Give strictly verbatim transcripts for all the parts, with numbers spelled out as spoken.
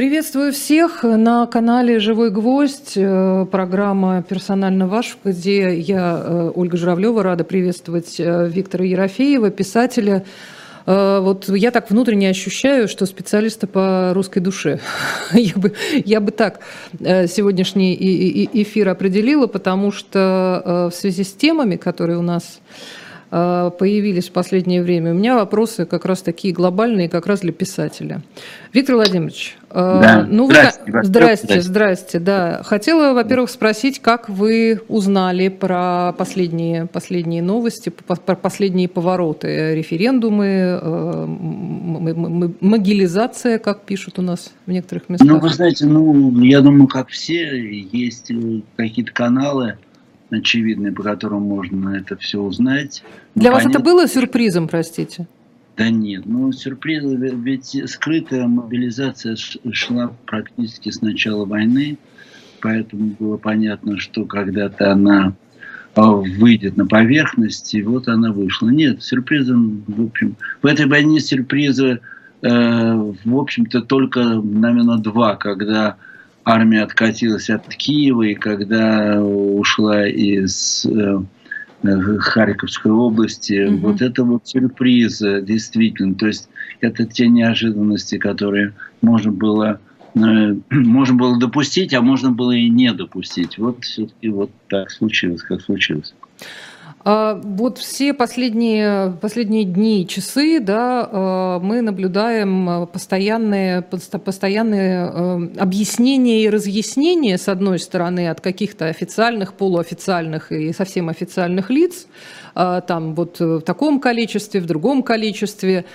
Приветствую всех на канале «Живой Гвоздь», программа «Персонально Ваша», где я, Ольга Жравлева, рада приветствовать Виктора Ерофеева, писателя. Вот я так внутренне ощущаю, что специалиста по русской душе. я, бы, я бы так сегодняшний эфир определила, потому что в связи с темами, которые у нас появились в последнее время, у меня вопросы как раз такие глобальные, как раз для писателя. Виктор Владимирович, да. ну вы... здрасте, здрасте, здрасте, да. Хотела, во-первых, спросить, как вы узнали про последние, последние новости, про последние повороты, референдумы, могилизация, как пишут у нас в некоторых местах? Ну, вы знаете, ну, я думаю, как все, есть какие-то каналы очевидные, по которым можно это все узнать. Для ну, вас понятно, это было сюрпризом, простите? Да нет, ну сюрприз, ведь скрытая мобилизация шла практически с начала войны, поэтому было понятно, что когда-то она выйдет на поверхность, и вот она вышла. Нет, сюрпризом, в общем, в этой войне сюрпризы, э, в общем-то, только, наверное, два, когда армия откатилась от Киева, и когда ушла из э, Харьковской области, mm-hmm. вот это вот сюрприз, действительно. То есть это те неожиданности, которые можно было, э, можно было допустить, а можно было и не допустить. Вот все-таки вот так случилось, как случилось. А вот все последние, последние дни и часы, да, мы наблюдаем постоянные, постоянные объяснения и разъяснения, с одной стороны, от каких-то официальных, полуофициальных и совсем официальных лиц, там вот в таком количестве, в другом количестве.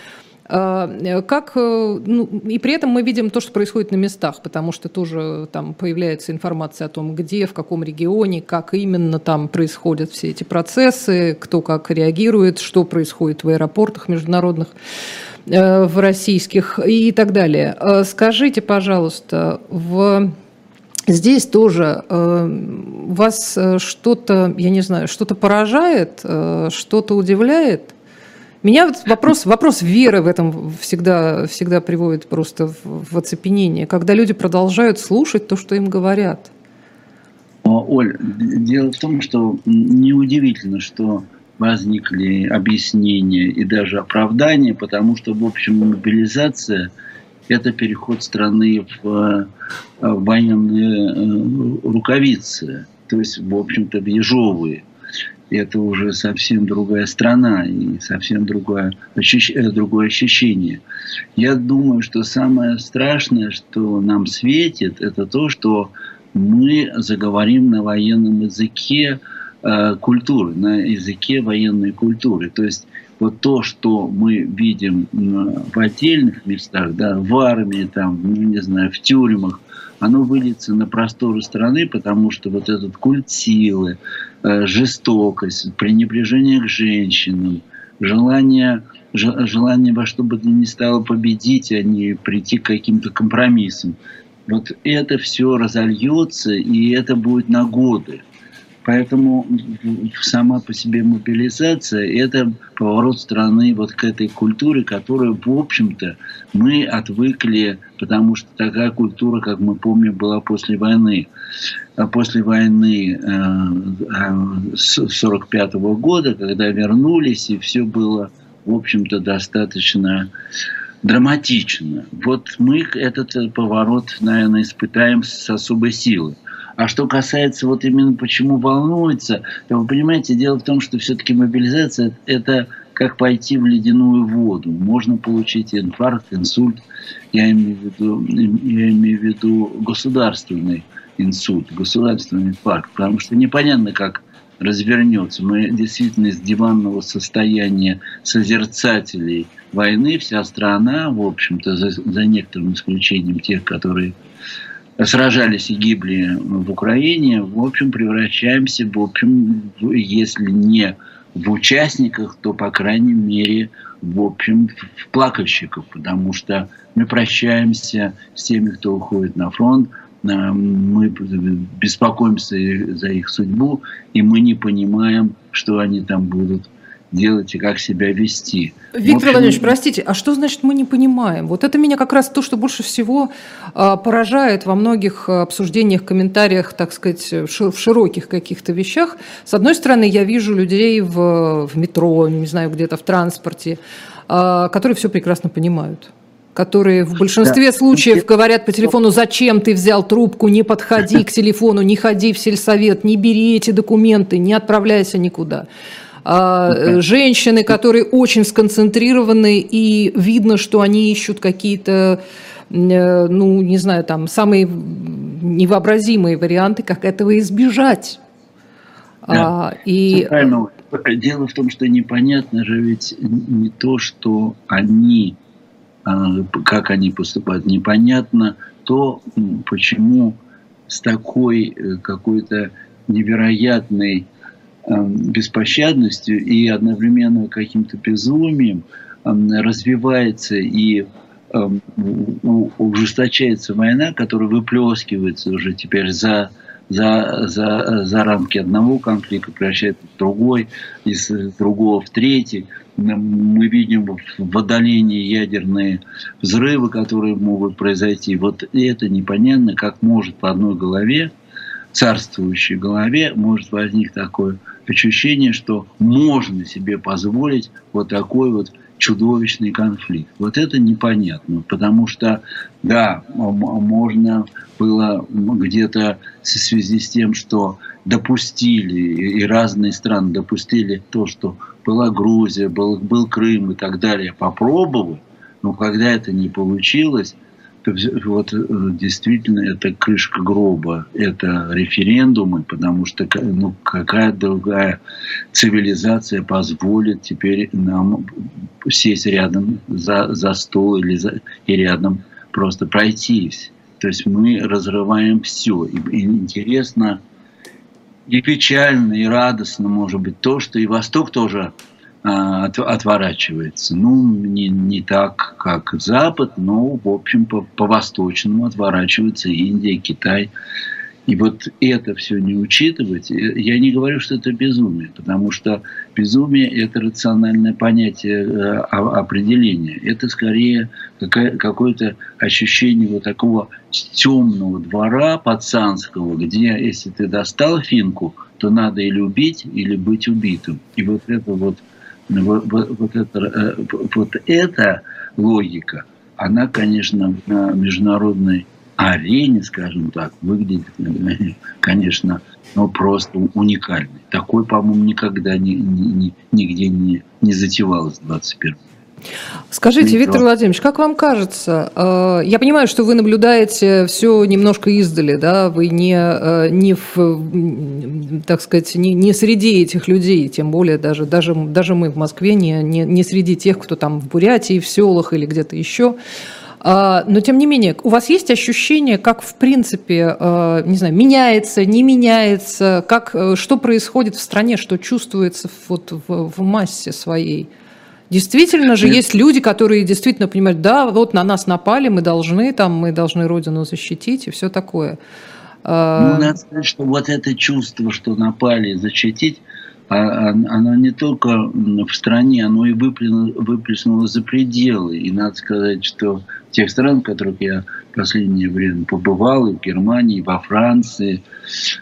Как, ну, и при этом мы видим то, что происходит на местах, потому что тоже там появляется информация о том, где, в каком регионе, как именно там происходят все эти процессы, кто как реагирует, что происходит в аэропортах международных, в российских и так далее. Скажите, пожалуйста, в... здесь тоже вас что-то, я не знаю, что-то поражает, что-то удивляет? Меня вот вопрос, вопрос веры в этом всегда, всегда приводит просто в, в оцепенение, когда люди продолжают слушать то, что им говорят. Оль, дело в том, что неудивительно, что возникли объяснения и даже оправдания, потому что, в общем, мобилизация – это переход страны в, в военные рукавицы, то есть, в общем-то, в ежовые. Это уже совсем другая страна и совсем другое, ощущ... другое ощущение. Я думаю, что самое страшное, что нам светит, это то, что мы заговорим на военном языке э, культуры, на языке военной культуры. То есть вот то, что мы видим в отдельных местах, да, в армии, там, ну, не знаю, в тюрьмах, оно выльется на просторы страны, потому что вот этот культ силы, жестокость, пренебрежение к женщинам, желание, желание во что бы то ни стало победить, а не прийти к каким-то компромиссам. Вот это все разольется, и это будет на годы. Поэтому сама по себе мобилизация – это поворот страны вот к этой культуре, которую, в общем-то, мы отвыкли, потому что такая культура, как мы помним, была после войны. После войны сорок пятого года, когда вернулись, и все было, в общем-то, достаточно драматично. Вот мы этот поворот, наверное, испытаем с особой силой. А что касается вот именно почему волнуется, то вы понимаете, дело в том, что все-таки мобилизация – это как пойти в ледяную воду. Можно получить инфаркт, инсульт, я имею в виду, я имею в виду государственный инсульт, государственный инфаркт, потому что непонятно, как развернется. Мы действительно из диванного состояния созерцателей войны, вся страна, в общем-то, за, за некоторым исключением тех, которые сражались и гибли в Украине, в общем, превращаемся, в общем, если не в участниках, то, по крайней мере, в общем, в плакальщиков, потому что мы прощаемся с теми, кто уходит на фронт, мы беспокоимся за их судьбу, и мы не понимаем, что они там будут делать и как себя вести. Виктор Владимирович, простите, а что значит мы не понимаем? Вот это меня как раз то, что больше всего поражает во многих обсуждениях, комментариях, так сказать, в широких каких-то вещах. С одной стороны, я вижу людей в, в метро, не знаю, где-то в транспорте, которые все прекрасно понимают, которые в большинстве да. случаев говорят по телефону: зачем ты взял трубку, не подходи к телефону, не ходи в сельсовет, не бери эти документы, не отправляйся никуда. А, женщины, которые очень сконцентрированы, и видно, что они ищут какие-то, ну, не знаю, там, самые невообразимые варианты, как этого избежать. Да. А, и... Дело в том, что непонятно же ведь не то, что они... как они поступают, непонятно то, почему с такой какой-то невероятной беспощадностью и одновременно каким-то безумием развивается и ужесточается война, которая выплескивается уже теперь за, за, за, за рамки одного конфликта, превращается в другой, из другого в третий. Мы видим в отдалении ядерные взрывы, которые могут произойти. Вот это непонятно, как может в одной голове, царствующей голове, может возникнуть такое ощущение, что можно себе позволить вот такой вот чудовищный конфликт. Вот это непонятно, потому что, да, можно было где-то в связи с тем, что допустили, и разные страны допустили то, что была Грузия, был, был Крым и так далее, попробовать, но когда это не получилось, то вот действительно это крышка гроба, это референдумы, потому что ну, какая другая цивилизация позволит теперь нам сесть рядом за, за стол или за, и рядом просто пройтись. То есть мы разрываем все. И, и интересно, и печально, и радостно, может быть, то, что и Восток тоже а, от, отворачивается. Ну, не, не так, как Запад, но, в общем, по, по-восточному отворачиваются Индия, Китай. И вот это все не учитывать. Я не говорю, что это безумие, потому что безумие – это рациональное понятие, определение. Это скорее какое-то ощущение вот такого темного двора пацанского, где если ты достал финку, то надо или убить, или быть убитым. И вот это вот, вот, вот, это, вот эта логика, она, конечно, на международной арене, скажем так, выглядит, конечно, ну, просто уникальной. Такой, по-моему, никогда ни, ни, нигде не, не затевалось в двадцать первом. Скажите, Виктор Владимирович, как вам кажется, я понимаю, что вы наблюдаете все немножко издали, да, вы не, не в, так сказать, не, не среди этих людей, тем более даже, даже, даже мы в Москве не, не, не среди тех, кто там в Бурятии, в селах или где-то еще. Но, тем не менее, у вас есть ощущение, как, в принципе, не знаю, меняется, не меняется, как, что происходит в стране, что чувствуется вот в, в массе своей? Действительно же есть люди, которые действительно понимают, да, вот на нас напали, мы должны, там, мы должны Родину защитить и все такое. Ну, надо сказать, что вот это чувство, что напали, защитить, оно не только в стране, оно и выплеснуло за пределы. И надо сказать, что тех стран, в которых я в последнее время побывал, и в Германии, и во Франции,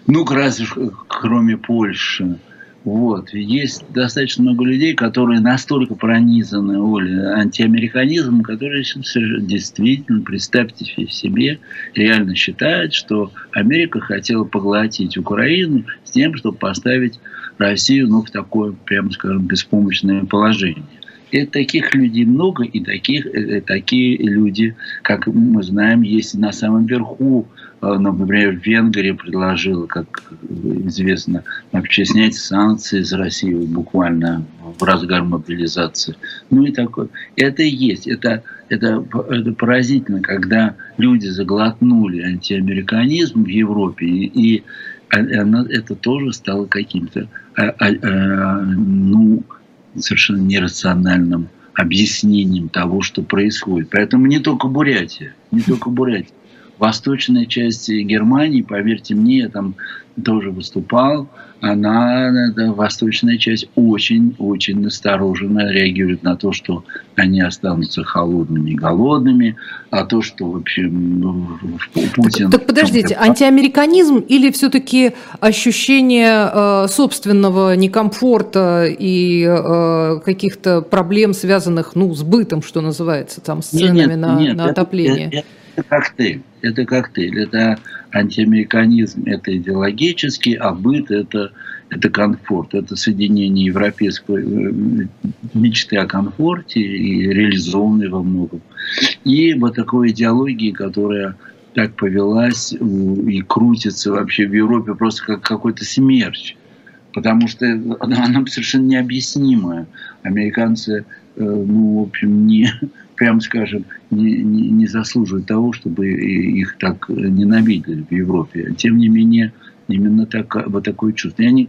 ну, разве кроме Польши, вот, есть достаточно много людей, которые настолько пронизаны, Оля, антиамериканизмом, которые действительно, представьте себе, реально считают, что Америка хотела поглотить Украину с тем, чтобы поставить Россию, ну, в такое, прямо скажем, беспомощное положение. И таких людей много, и таких, и такие люди, как мы знаем, есть на самом верху. Например, Венгрия предложила, как известно, вообще снять санкции из России буквально в разгар мобилизации. Ну и такое. Это и есть. Это, это, это поразительно, когда люди заглотнули антиамериканизм в Европе, и, и она, это тоже стало каким-то а, а, а, ну, совершенно нерациональным объяснением того, что происходит. Поэтому не только Бурятия, не только Бурятия. восточная часть Германии, поверьте мне, я там тоже выступал, она, да, восточная часть очень-очень настороженно реагирует на то, что они останутся холодными и голодными, а то, что вообще ну, Путин... Так, так подождите, антиамериканизм или все-таки ощущение э, собственного некомфорта и э, каких-то проблем, связанных ну, с бытом, что называется, там, с ценами нет, нет, на, нет, на отопление? Это, это, это коктейль, это коктейль, это... Антиамериканизм – это идеологический, а быт – это, это комфорт. Это соединение европейской мечты о комфорте, и реализованной во многом. И вот такой идеологии, которая так повелась и крутится вообще в Европе просто как какой-то смерч. Потому что она совершенно необъяснимая. Американцы, ну, в общем, не... прямо скажем, не, не, не заслуживают того, чтобы их так ненавидели в Европе. Тем не менее, именно так, вот такое чувство. Я не,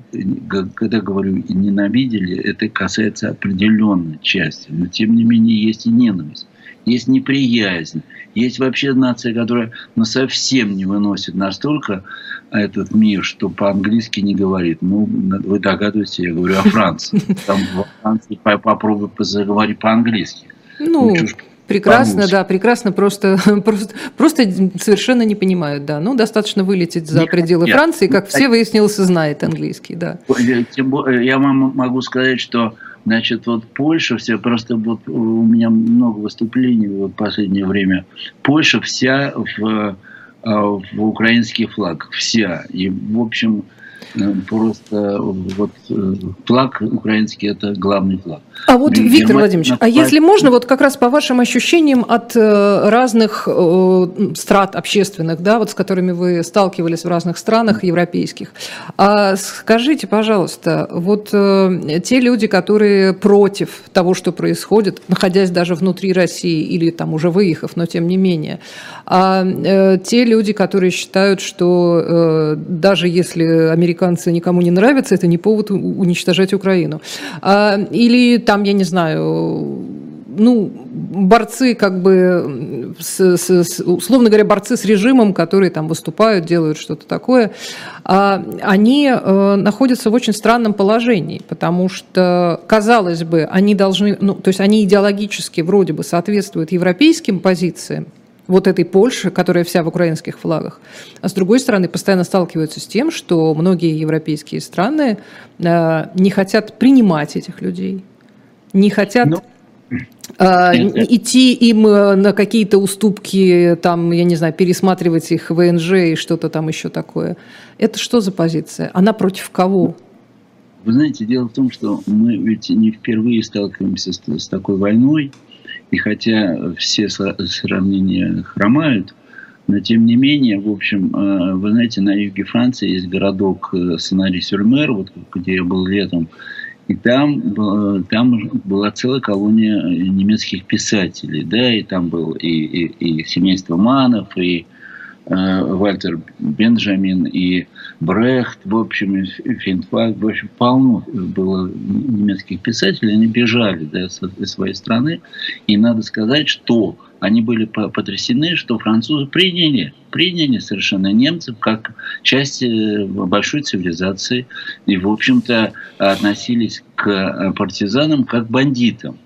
когда говорю «ненавидели», это касается определенной части. Но тем не менее, есть и ненависть, есть неприязнь, есть вообще нация, которая ну, совсем не выносит настолько этот мир, что по-английски не говорит. Ну, вы догадываетесь, я говорю о Франции. Там во Франции попробуй заговорить по-английски. Ну, прекрасно, по-русски. Да, прекрасно, просто, просто, просто совершенно не понимают, да. Ну, достаточно вылететь за нет, пределы нет. Франции, как все выяснилось, знает английский, да. Я вам могу сказать, что, значит, вот Польша вся, просто вот у меня много выступлений вот в последнее время, Польша вся в, в украинский флаг, вся, и, в общем... Просто вот флаг украинский – это главный флаг. А вот, Виктор Германия, Владимирович, а флаг... если можно, вот как раз по вашим ощущениям от разных э, страт общественных, да, вот с которыми вы сталкивались в разных странах европейских, а скажите, пожалуйста, вот э, те люди, которые против того, что происходит, находясь даже внутри России или там уже выехав, но тем не менее, а э, те люди, которые считают, что э, даже если американцы никому не нравится, это не повод уничтожать Украину. Или там, я не знаю, ну, борцы как бы, с, с, условно говоря, борцы с режимом, которые там выступают, делают что-то такое, они находятся в очень странном положении, потому что, казалось бы, они должны, ну, то есть они идеологически вроде бы соответствуют европейским позициям, вот этой Польши, которая вся в украинских флагах. А с другой стороны, постоянно сталкиваются с тем, что многие европейские страны э, не хотят принимать этих людей, не хотят Но... э, идти им на какие-то уступки, там, я не знаю, пересматривать их вэ эн жэ и что-то там еще такое. Это что за позиция? Она против кого? Вы знаете, дело в том, что мы ведь не впервые сталкиваемся с, с такой войной. И хотя все сравнения хромают, но тем не менее, в общем, вы знаете, на юге Франции есть городок Санари-сюр-Мер, вот где я был летом, и там, там была целая колония немецких писателей, да, и там был и, и, и семейство Манов, и э, Вальтер Бенджамин, и Брехт, в общем, и Финфак, в общем, полно было немецких писателей, они бежали да, из своей страны, и надо сказать, что они были потрясены, что французы приняли, приняли совершенно немцев как часть большой цивилизации, и, в общем-то, относились к партизанам как к бандитам.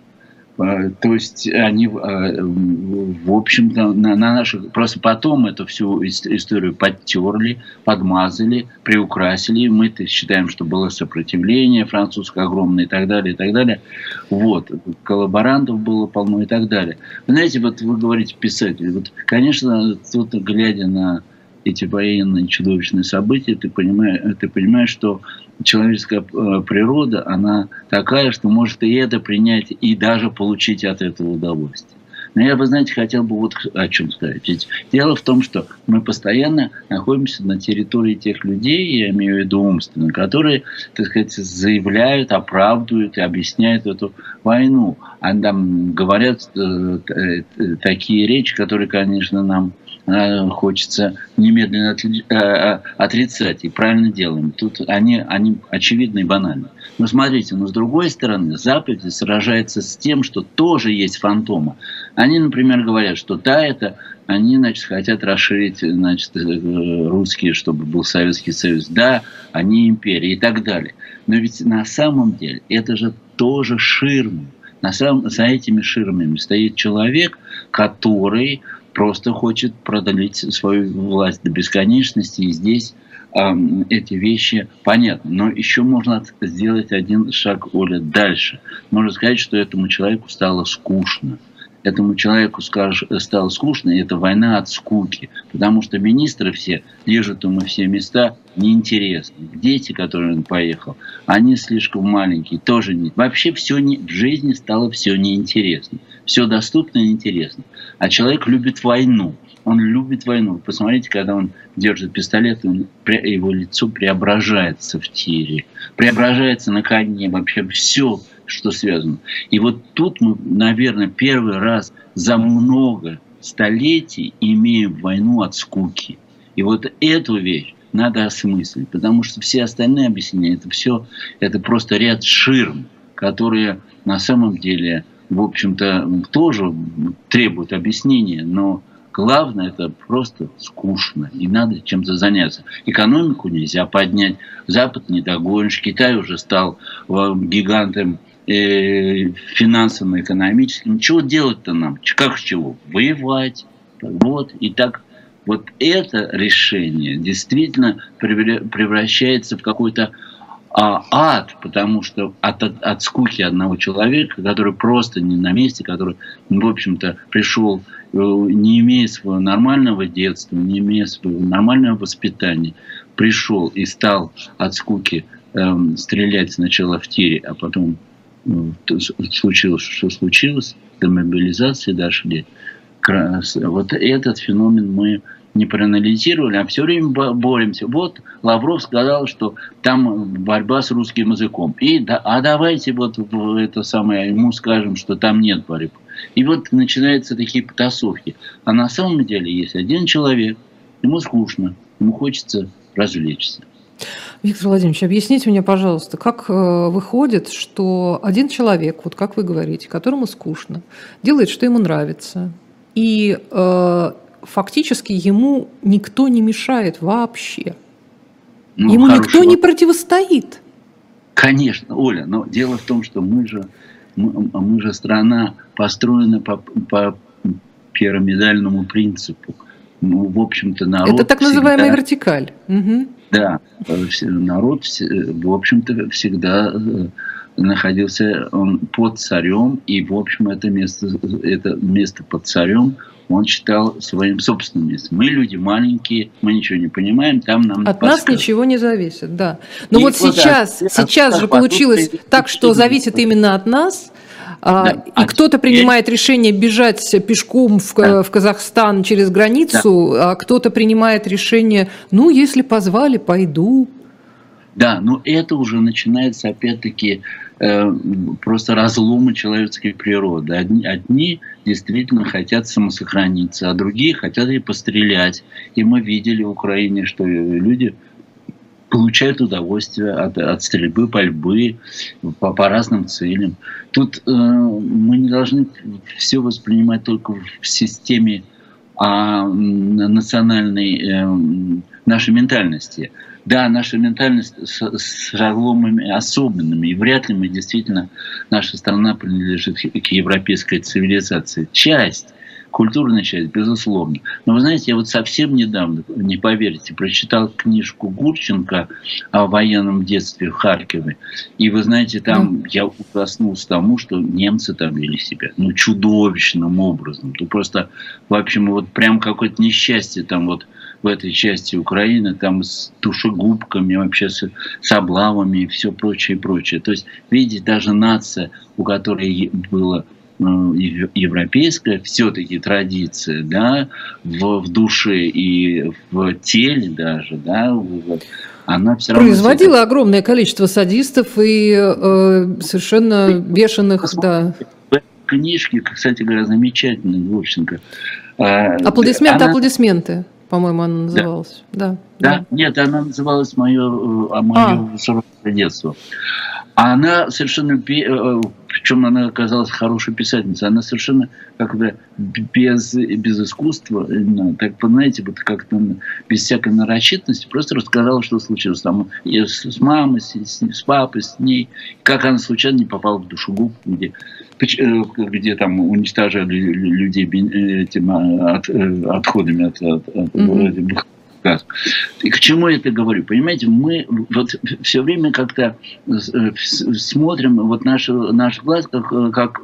То есть они, в общем-то, на, на наших... Просто потом эту всю историю подтерли, подмазали, приукрасили. Мы-то считаем, что было сопротивление французское огромное и так далее, и так далее. Вот. Коллаборантов было полно и так далее. Вы знаете, вот вы говорите писатели. Вот, конечно, тут, глядя на эти военные чудовищные события, ты понимаешь, ты понимаешь, что человеческая природа, она такая, что может и это принять, и даже получить от этого удовольствие. Но я бы, знаете, хотел бы вот о чем сказать. Ведь дело в том, что мы постоянно находимся на территории тех людей, я имею в виду умственно, которые, так сказать, заявляют, оправдывают и объясняют эту войну. Они там говорят такие речи, которые, конечно, нам хочется немедленно отрицать. И правильно делаем. Тут они, они очевидны и банальны. Но смотрите, но с другой стороны, Запад сражается с тем, что тоже есть фантомы. Они, например, говорят, что да, это... Они, значит, хотят расширить, значит, русские, чтобы был Советский Союз. Да, они империя и так далее. Но ведь на самом деле это же тоже ширма. На самом, за этими ширмами стоит человек, который просто хочет продлить свою власть до бесконечности. И здесь э, эти вещи понятны. Но еще можно сделать один шаг, Оля, дальше. Можно сказать, что этому человеку стало скучно. Этому человеку стало скучно, и это война от скуки. Потому что министры все держат ему все места неинтересны. Дети, которые он поехал, они слишком маленькие, тоже не... Вообще все не... в жизни стало все неинтересно. Все доступно и интересно. А человек любит войну. Он любит войну. Посмотрите, когда он держит пистолет, он, его лицо преображается в тире. Преображается на коне. Вообще все, что связано. И вот тут мы, наверное, первый раз за много столетий имеем войну от скуки. И вот эту вещь надо осмыслить, потому что все остальные объяснения, это все, это просто ряд ширм, которые на самом деле, в общем-то, тоже требуют объяснения, но главное, это просто скучно, и надо чем-то заняться. Экономику нельзя поднять, Запад не догонишь, Китай уже стал гигантом финансово-экономическим. Чего делать-то нам? Как с чего? Воевать. Вот. И так вот это решение действительно превращается в какой-то а, ад, потому что от, от, от скуки одного человека, который просто не на месте, который, в общем-то, пришел, не имея своего нормального детства, не имея своего нормального воспитания, пришел и стал от скуки эм, стрелять сначала в тире, а потом случилось, что случилось, до мобилизации дошли. Вот этот феномен мы не проанализировали, а все время боремся. Вот Лавров сказал, что там борьба с русским языком. И да, а давайте вот это самое ему скажем, что там нет борьбы. И вот начинаются такие потасовки. А на самом деле есть один человек, ему скучно, ему хочется развлечься. Виктор Владимирович, объясните мне, пожалуйста, как выходит, что один человек, вот как вы говорите, которому скучно, делает, что ему нравится, и э, фактически ему никто не мешает вообще, ну, ему хорошего. Никто не противостоит. Конечно, Оля, но дело в том, что мы же, мы, мы же страна построена по, по пирамидальному принципу. Ну, в общем-то, народ это так называемая всегда... вертикаль. Угу. Да, народ, в общем-то, всегда находился он под царем, и, в общем, это место, это место под царем он считал своим собственным местом. Мы люди маленькие, мы ничего не понимаем, там нам от нас ничего не зависит, да. Но и вот сейчас, да, сейчас же получилось так, что зависит именно от нас. Да, и а кто-то принимает решение бежать пешком в, да. в Казахстан через границу, да. а кто-то принимает решение, ну, если позвали, пойду. Да, но это уже начинается, опять-таки, э, просто разломы человеческой природы. Одни, одни действительно хотят самосохраниться, а другие хотят и пострелять. И мы видели в Украине, что люди... получают удовольствие от, от стрельбы, пальбы по, по разным целям. Тут э, мы не должны все воспринимать только в системе а, национальной э, нашей ментальности. Да, наша ментальность с, с разломами особенными, и вряд ли мы действительно, наша страна принадлежит к европейской цивилизации. Часть. Культурная часть, безусловно. Но вы знаете, я вот совсем недавно, не поверите, прочитал книжку Гурченко о военном детстве в Харькове. И вы знаете, там я ужаснулся тому, что немцы там вели себя ну, чудовищным образом. Ну, просто, в общем, вот прям какое-то несчастье там вот в этой части Украины, там с душегубками, вообще с, с облавами и все прочее, прочее. То есть, видите, даже нация, у которой было... европейская все-таки традиция, да, в, в душе и в теле даже, да, вот, она все равно... Производила все... огромное количество садистов и э, совершенно бешеных, да. Книжки, кстати говоря, замечательные, Волченко, Аплодисменты, она... аплодисменты, по-моему, она называлась. Да, да, да. да. Нет, она называлась «Мое, а мое а. Суровое детство». А она совершенно, причем она оказалась хорошей писательницей, она совершенно как-то без, без искусства, так, понимаете, как-то без всякой нарочитности, просто рассказала, что случилось там с мамой, с, с папой, с ней, как она случайно не попала в душегубку, где, где там уничтожали людей этим, от, отходами от, от, от mm-hmm. И к чему я это говорю? Понимаете, мы вот все время как-то смотрим, вот наш, наш глаз как, как,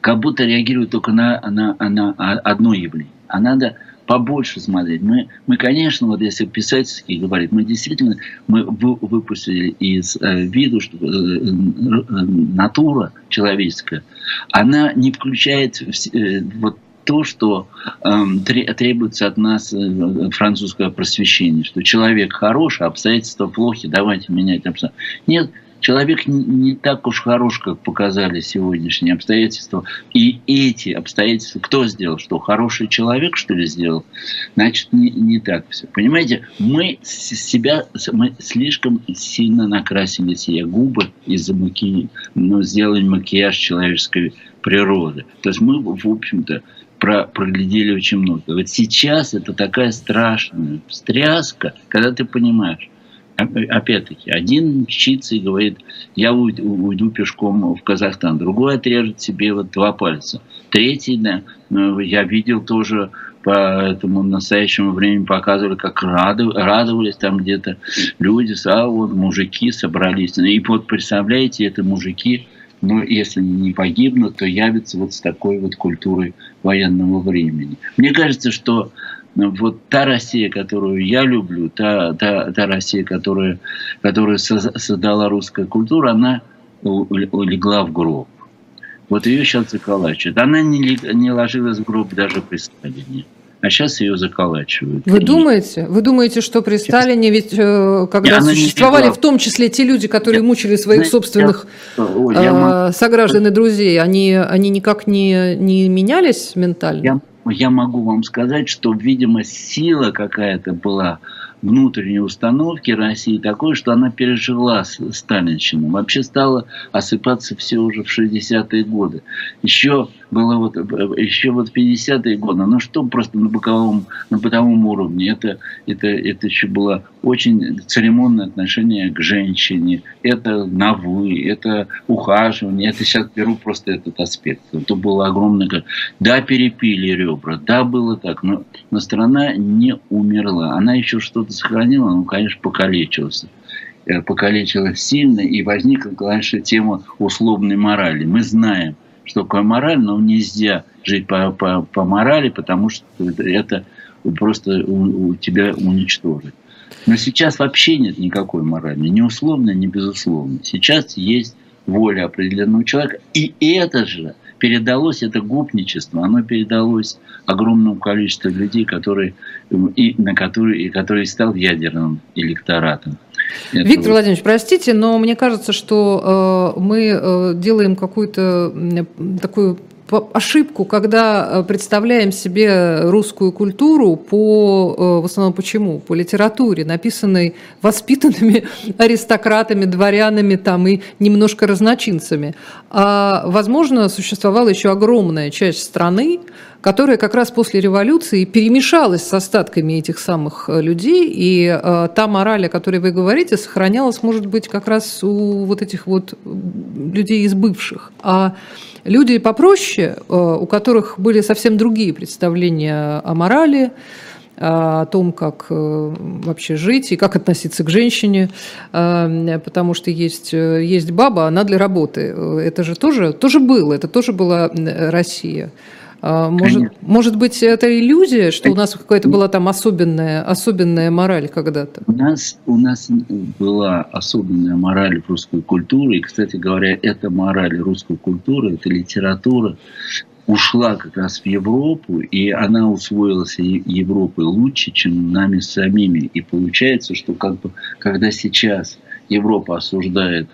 как будто реагирует только на, на, на одно явление. А надо побольше смотреть. Мы, мы, конечно, вот если писательский говорит, мы действительно мы выпустили из виду, что натура человеческая, она не включает вот то, что э, требуется от нас э, французское просвещение, что человек хороший, обстоятельства плохи, давайте менять обстоятельства. Нет, человек не, не так уж хорош, как показали сегодняшние обстоятельства. И эти обстоятельства, кто сделал, что хороший человек, что ли, сделал, значит, не, не так все. Понимаете, мы себя мы слишком сильно накрасили себе губы из-за маки... ну, сделали макияж человеческой природы. То есть мы, в общем-то, проглядели очень много. Вот сейчас это такая страшная встряска, когда ты понимаешь, опять-таки, один мчится и говорит, я уйду, уйду пешком в Казахстан, другой отрежет себе вот два пальца, третий, да, я видел тоже, поэтому в настоящему времени показывали, как радовались там где-то люди, а вот мужики собрались, и вот представляете, это мужики, но если не погибнут, то явятся вот с такой вот культурой военного времени. Мне кажется, что вот та Россия, которую я люблю, та, та, та Россия, которая, которую создала русская культура, она легла в гроб. Вот ее сейчас заколачивают. Она не, не ложилась в гроб даже при Сталине. А сейчас ее заколачивают. Вы думаете? Вы думаете, что при Сталине, ведь когда она существовали, в том числе те люди, которые я, мучили своих я, собственных я, я, э, сограждан и друзей, они, они никак не, не менялись ментально? Я, я могу вам сказать, что, видимо, сила какая-то была внутренней установки России такой, что она пережила сталинщину. Вообще стало осыпаться все уже в шестидесятые годы. Еще было вот, еще вот пятидесятые годы. Ну что просто на боковом, на бытовом уровне. Это, это, это еще было очень церемонное отношение к женщине. Это на «вы», это ухаживание. Это сейчас беру просто этот аспект. Это было огромное... Да, перепили ребра, да, было так, но, но страна не умерла. Она еще что-то сохранила, но, конечно, покалечился. Покалечилась сильно, и возникла, конечно, тема условной морали. Мы знаем, что такое мораль, но нельзя жить по, по, по морали, потому что это просто у, у тебя уничтожит. Но сейчас вообще нет никакой морали, ни условной, ни безусловной. Сейчас есть воля определенного человека, и это же передалось, это гопничество, оно передалось огромному количеству людей, которые, и, на которые, и который стал ядерным электоратом. Это Виктор вот... Владимирович, простите, но мне кажется, что э, мы э, делаем какую-то э, такую ошибку, когда представляем себе русскую культуру по, э, в основном почему? По литературе, написанной воспитанными аристократами, дворянами там, и немножко разночинцами. А, возможно, существовала еще огромная часть страны, которая как раз после революции перемешалась с остатками этих самых людей, и э, та мораль, о которой вы говорите, сохранялась, может быть, как раз у вот этих вот людей из бывших. А люди попроще, э, у которых были совсем другие представления о морали, о том, как вообще жить и как относиться к женщине, потому что есть, есть баба, она для работы. Это же тоже, тоже было, это тоже была Россия. Может, может быть, это иллюзия, что у нас какая-то была там особенная, особенная мораль когда-то? У нас, у нас была особенная мораль русской культуры. И, кстати говоря, эта мораль русской культуры, эта литература ушла как раз в Европу, и она усвоилась Европой лучше, чем нами самими. И получается, что как бы, когда сейчас Европа осуждает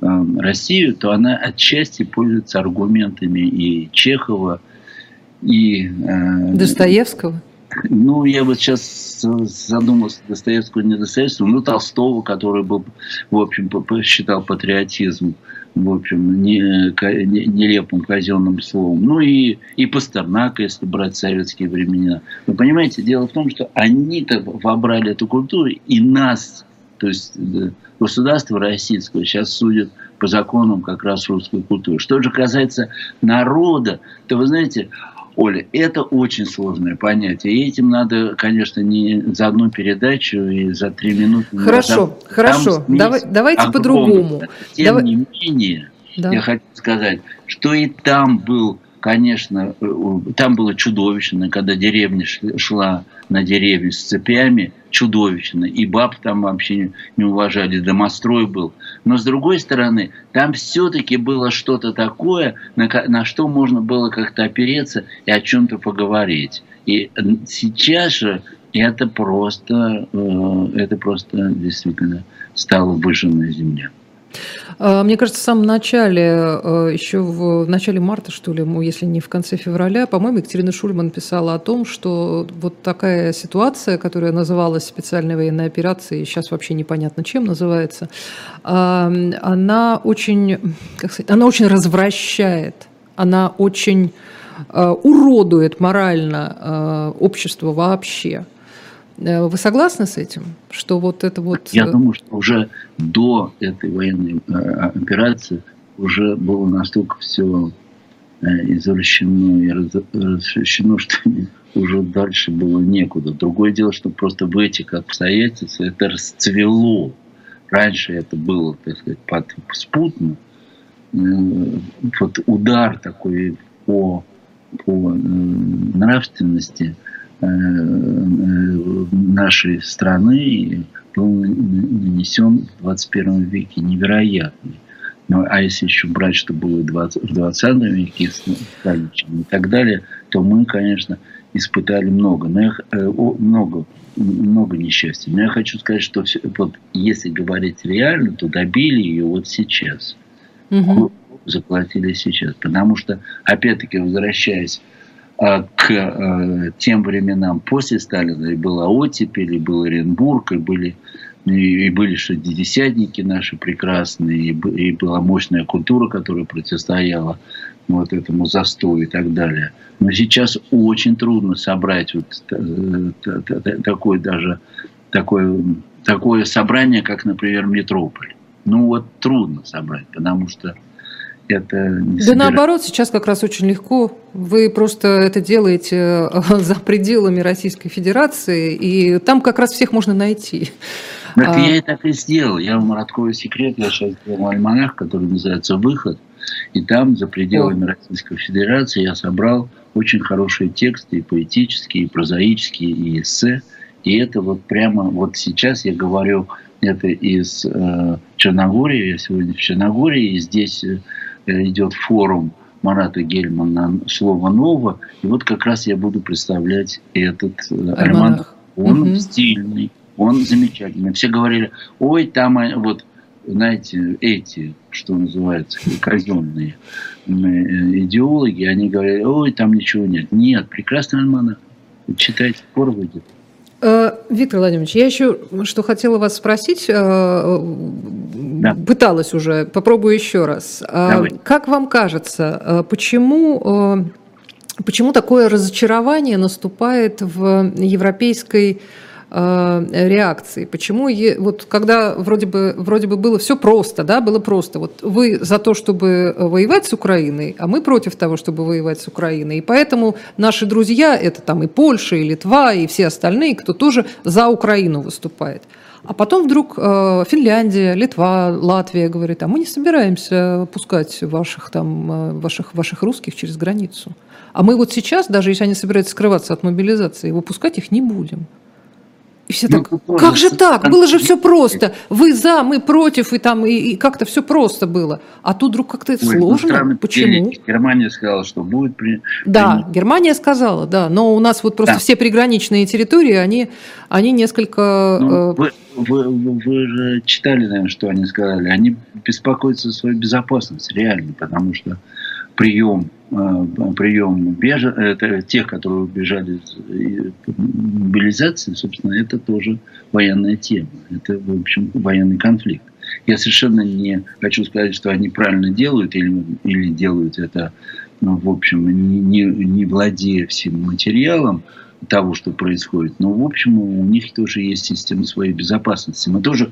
э, Россию, то она отчасти пользуется аргументами и Чехова, и... Достоевского? Ну, я вот сейчас задумался, Достоевского, не Достоевского, ну, Толстого, который был, в общем, считал патриотизм, в общем, нелепым казенным словом. Ну, и, и Пастернака, если брать советские времена. Вы понимаете, дело в том, что они-то вобрали эту культуру, и нас, то есть государство российское, сейчас судят по законам как раз русской культуры. Что же касается народа, то, вы знаете... Оля, это очень сложное понятие. И этим надо, конечно, не за одну передачу и за три минуты. Хорошо, там, хорошо. Там Давай, давайте по-другому. Тем Давай... не менее, да. я хочу сказать, что и там был, конечно, там было чудовищно, когда деревня шла на деревню с цепями, чудовищно. И баб там вообще не уважали, домострой был. Но с другой стороны, там все-таки было что-то такое, на, на что можно было как-то опереться и о чем-то поговорить. И сейчас же это просто, это просто действительно стало выжженная земля. Мне кажется, в самом начале, еще в начале марта, что ли, если не в конце февраля, по-моему, Екатерина Шульман писала о том, что вот такая ситуация, которая называлась специальной военной операцией, сейчас вообще непонятно чем называется, она очень, как сказать, она очень развращает, она очень уродует морально общество вообще. Вы согласны с этим, что вот это вот... Я думаю, что уже до этой военной операции уже было настолько все извращено и развращено, что уже дальше было некуда. Другое дело, что просто в этих обстоятельствах это расцвело. Раньше это было, так сказать, подспутно. Вот удар такой по, по нравственности нашей страны был нанесен в двадцать первом веке невероятный. Но, а если еще брать, что было в двадцатом веке и так далее, то мы, конечно, испытали много, но я, много, много несчастья. Но я хочу сказать, что все, вот, если говорить реально, то добили ее вот сейчас. Угу. Заплатили сейчас. Потому что, опять-таки, возвращаясь к тем временам после Сталина, и была оттепель, и был Оренбург, и были, и были шестидесятники наши прекрасные, и была мощная культура, которая противостояла вот этому застою и так далее. Но сейчас очень трудно собрать вот такое, даже такое, такое собрание, как, например, Метрополь. Ну вот трудно собрать, потому что это не да собирает. Наоборот, сейчас как раз очень легко. Вы просто это делаете за пределами Российской Федерации, и там как раз всех можно найти. Так а... я и так и сделал. Я вам раскрою секрет. Я сейчас сделал альманах, который называется «Выход». И там, за пределами О. Российской Федерации, я собрал очень хорошие тексты, и поэтические, и прозаические, и эссе. И это вот прямо вот сейчас я говорю, это из э, Черногории. Я сегодня в Черногории, и здесь... идет форум Марата Гельмана «Слово ново». И вот как раз я буду представлять этот альманах. Он угу. стильный, он замечательный. Все говорили, ой, там вот, знаете, эти, что называются, казенные идеологи, они говорили, ой, там ничего нет. Нет, прекрасный альманах. Читайте, скоро выйдет. Виктор Владимирович, я еще что хотела вас спросить, да. пыталась уже, попробую еще раз. Давай. Как вам кажется, почему, почему такое разочарование наступает в европейской реакции? Почему, вот когда вроде бы, вроде бы было все просто, да, было просто, вот вы за то, чтобы воевать с Украиной, а мы против того, чтобы воевать с Украиной, и поэтому наши друзья, это там и Польша, и Литва, и все остальные, кто тоже за Украину выступает. А потом вдруг Финляндия, Литва, Латвия говорит, а мы не собираемся пускать ваших, там, ваших, ваших русских через границу. А мы вот сейчас, даже если они собираются скрываться от мобилизации, выпускать их не будем. И все так, ну, как же так? Было же все просто. Вы за, мы против, и там и, и как-то все просто было. А тут вдруг как-то это сложно. Ну, почему? Германия сказала, что будет... При... Да, при... Германия сказала, да. Но у нас вот просто да. все приграничные территории, они, они несколько... Ну, вы, вы, вы, вы же читали, наверное, что они сказали. Они беспокоятся за свою безопасность, реально, потому что прием прием беж... это тех, которые убежали из мобилизации, собственно, это тоже военная тема. Это, в общем, военный конфликт. Я совершенно не хочу сказать, что они правильно делают или, или делают это, ну, в общем, не, не, не владея всем материалом того, что происходит. Но, в общем, у них тоже есть система своей безопасности. Мы тоже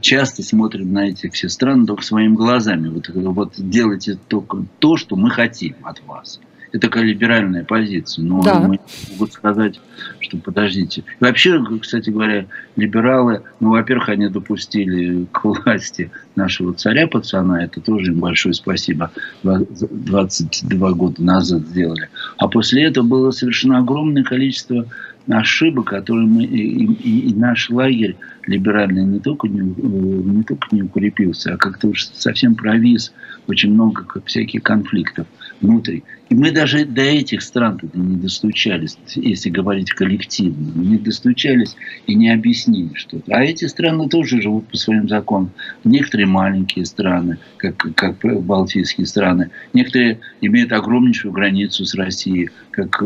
часто смотрим на эти все страны только своими глазами. Вот, вот делайте только то, что мы хотим от вас. Это такая либеральная позиция. Но да. Мы могут сказать, что подождите. Вообще, кстати говоря, либералы, ну, во-первых, они допустили к власти нашего царя-пацана. Это тоже им большое спасибо. двадцать два года назад сделали. А после этого было совершенно огромное количество ошибок, которые мы... И, и, и наш лагерь либеральный не только не, не только не укрепился, а как-то уж совсем провис. Очень много всяких конфликтов внутри. И мы даже до этих стран не достучались, если говорить коллективно. Не достучались и не объяснили что-то. А эти страны тоже живут по своим законам. Некоторые маленькие страны, как, как балтийские страны. Некоторые имеют огромнейшую границу с Россией, как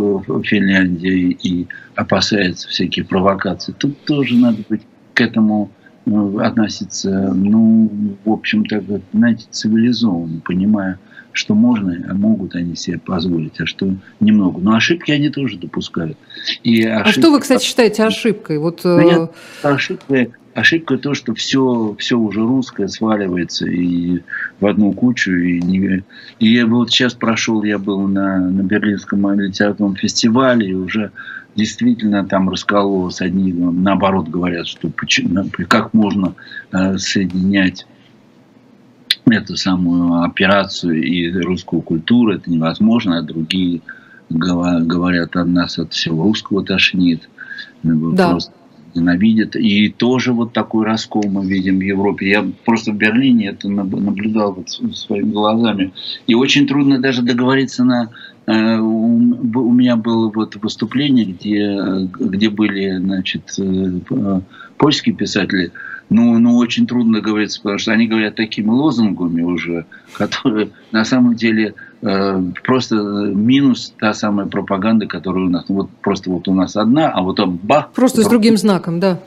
Финляндия, и опасаются всяких провокаций. Тут тоже надо быть к этому... относиться, ну, в общем-то, знаете, цивилизованно, понимая, что можно, а могут они себе позволить, а что немного. Но ошибки они тоже допускают. И ошибки... А что вы, кстати, считаете ошибкой? Вот... Да, ошибка, ошибка то, что все, все уже русское сваливается и в одну кучу. И, не... и я вот сейчас прошел, я был на, на Берлинском литературном фестивале, и уже действительно там раскололось. Одни наоборот говорят, что почему, как можно э, соединять эту самую операцию и русскую культуру, это невозможно, а другие говорят, от нас от всего русского тошнит, да. Просто ненавидят. И тоже вот такой раскол мы видим в Европе. Я просто в Берлине это наблюдал вот своими глазами. И очень трудно даже договориться на... У меня было вот выступление, где, где были, значит, польские писатели. Ну, ну, очень трудно говорить, потому что они говорят такими лозунгами уже, которые на самом деле э, просто минус та самая пропаганда, которая у нас. Ну, вот просто вот у нас одна, а вот там бах. Просто с другим знаком, да.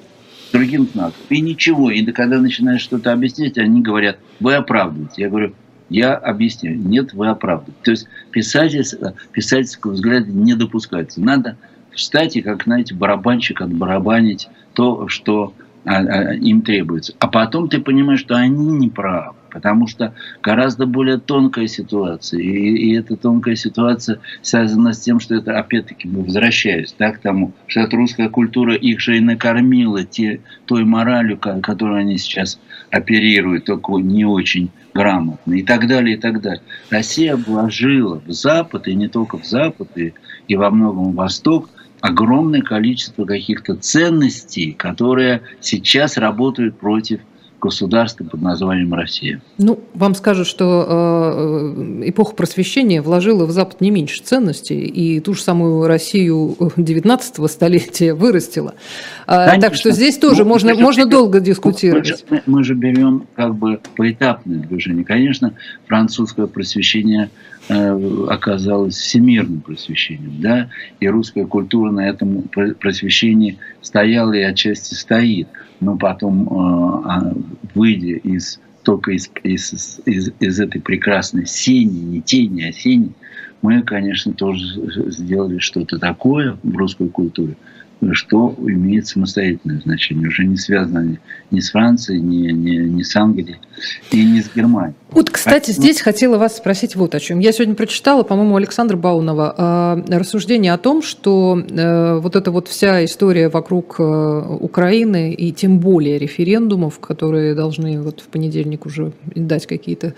С другим знаком. И ничего. И когда начинаешь что-то объяснять, они говорят, вы оправдываете. Я говорю, я объясняю. Нет, вы оправдываете. То есть писательство, писательского взгляда не допускается. Надо встать и, как, знаете, барабанщик отбарабанить то, что... им требуется. А потом ты понимаешь, что они не правы, потому что гораздо более тонкая ситуация. И, и эта тонкая ситуация связана с тем, что это, опять-таки, возвращаюсь, да, к тому, что русская культура их же и накормила те, той моралью, которую они сейчас оперируют, только не очень грамотно, и так далее, и так далее. Россия вложила в Запад, и не только в Запад, и, и во многом в Восток, огромное количество каких-то ценностей, которые сейчас работают против государства под названием Россия. Ну, вам скажут, что э, эпоха просвещения вложила в Запад не меньше ценностей, и ту же самую Россию девятнадцатого столетия вырастила. Конечно. Так что здесь тоже ну, можно, можно же, долго дискутировать. Мы же, мы же берем как бы поэтапное движение. Конечно, французское просвещение оказалось всемирным просвещением, да, и русская культура на этом просвещении стояла и отчасти стоит, но потом, выйдя из, только из, из, из, из этой прекрасной сени, не тени, а сени, мы, конечно, тоже сделали что-то такое в русской культуре, что имеет самостоятельное значение. Уже не связано ни с Францией, ни, ни, ни с Англией, и не с Германией. Вот, кстати, а, здесь ну... хотела вас спросить вот о чем. Я сегодня прочитала, по-моему, Александра Баунова, рассуждение о том, что вот эта вот вся история вокруг Украины и тем более референдумов, которые должны вот в понедельник уже дать какие-то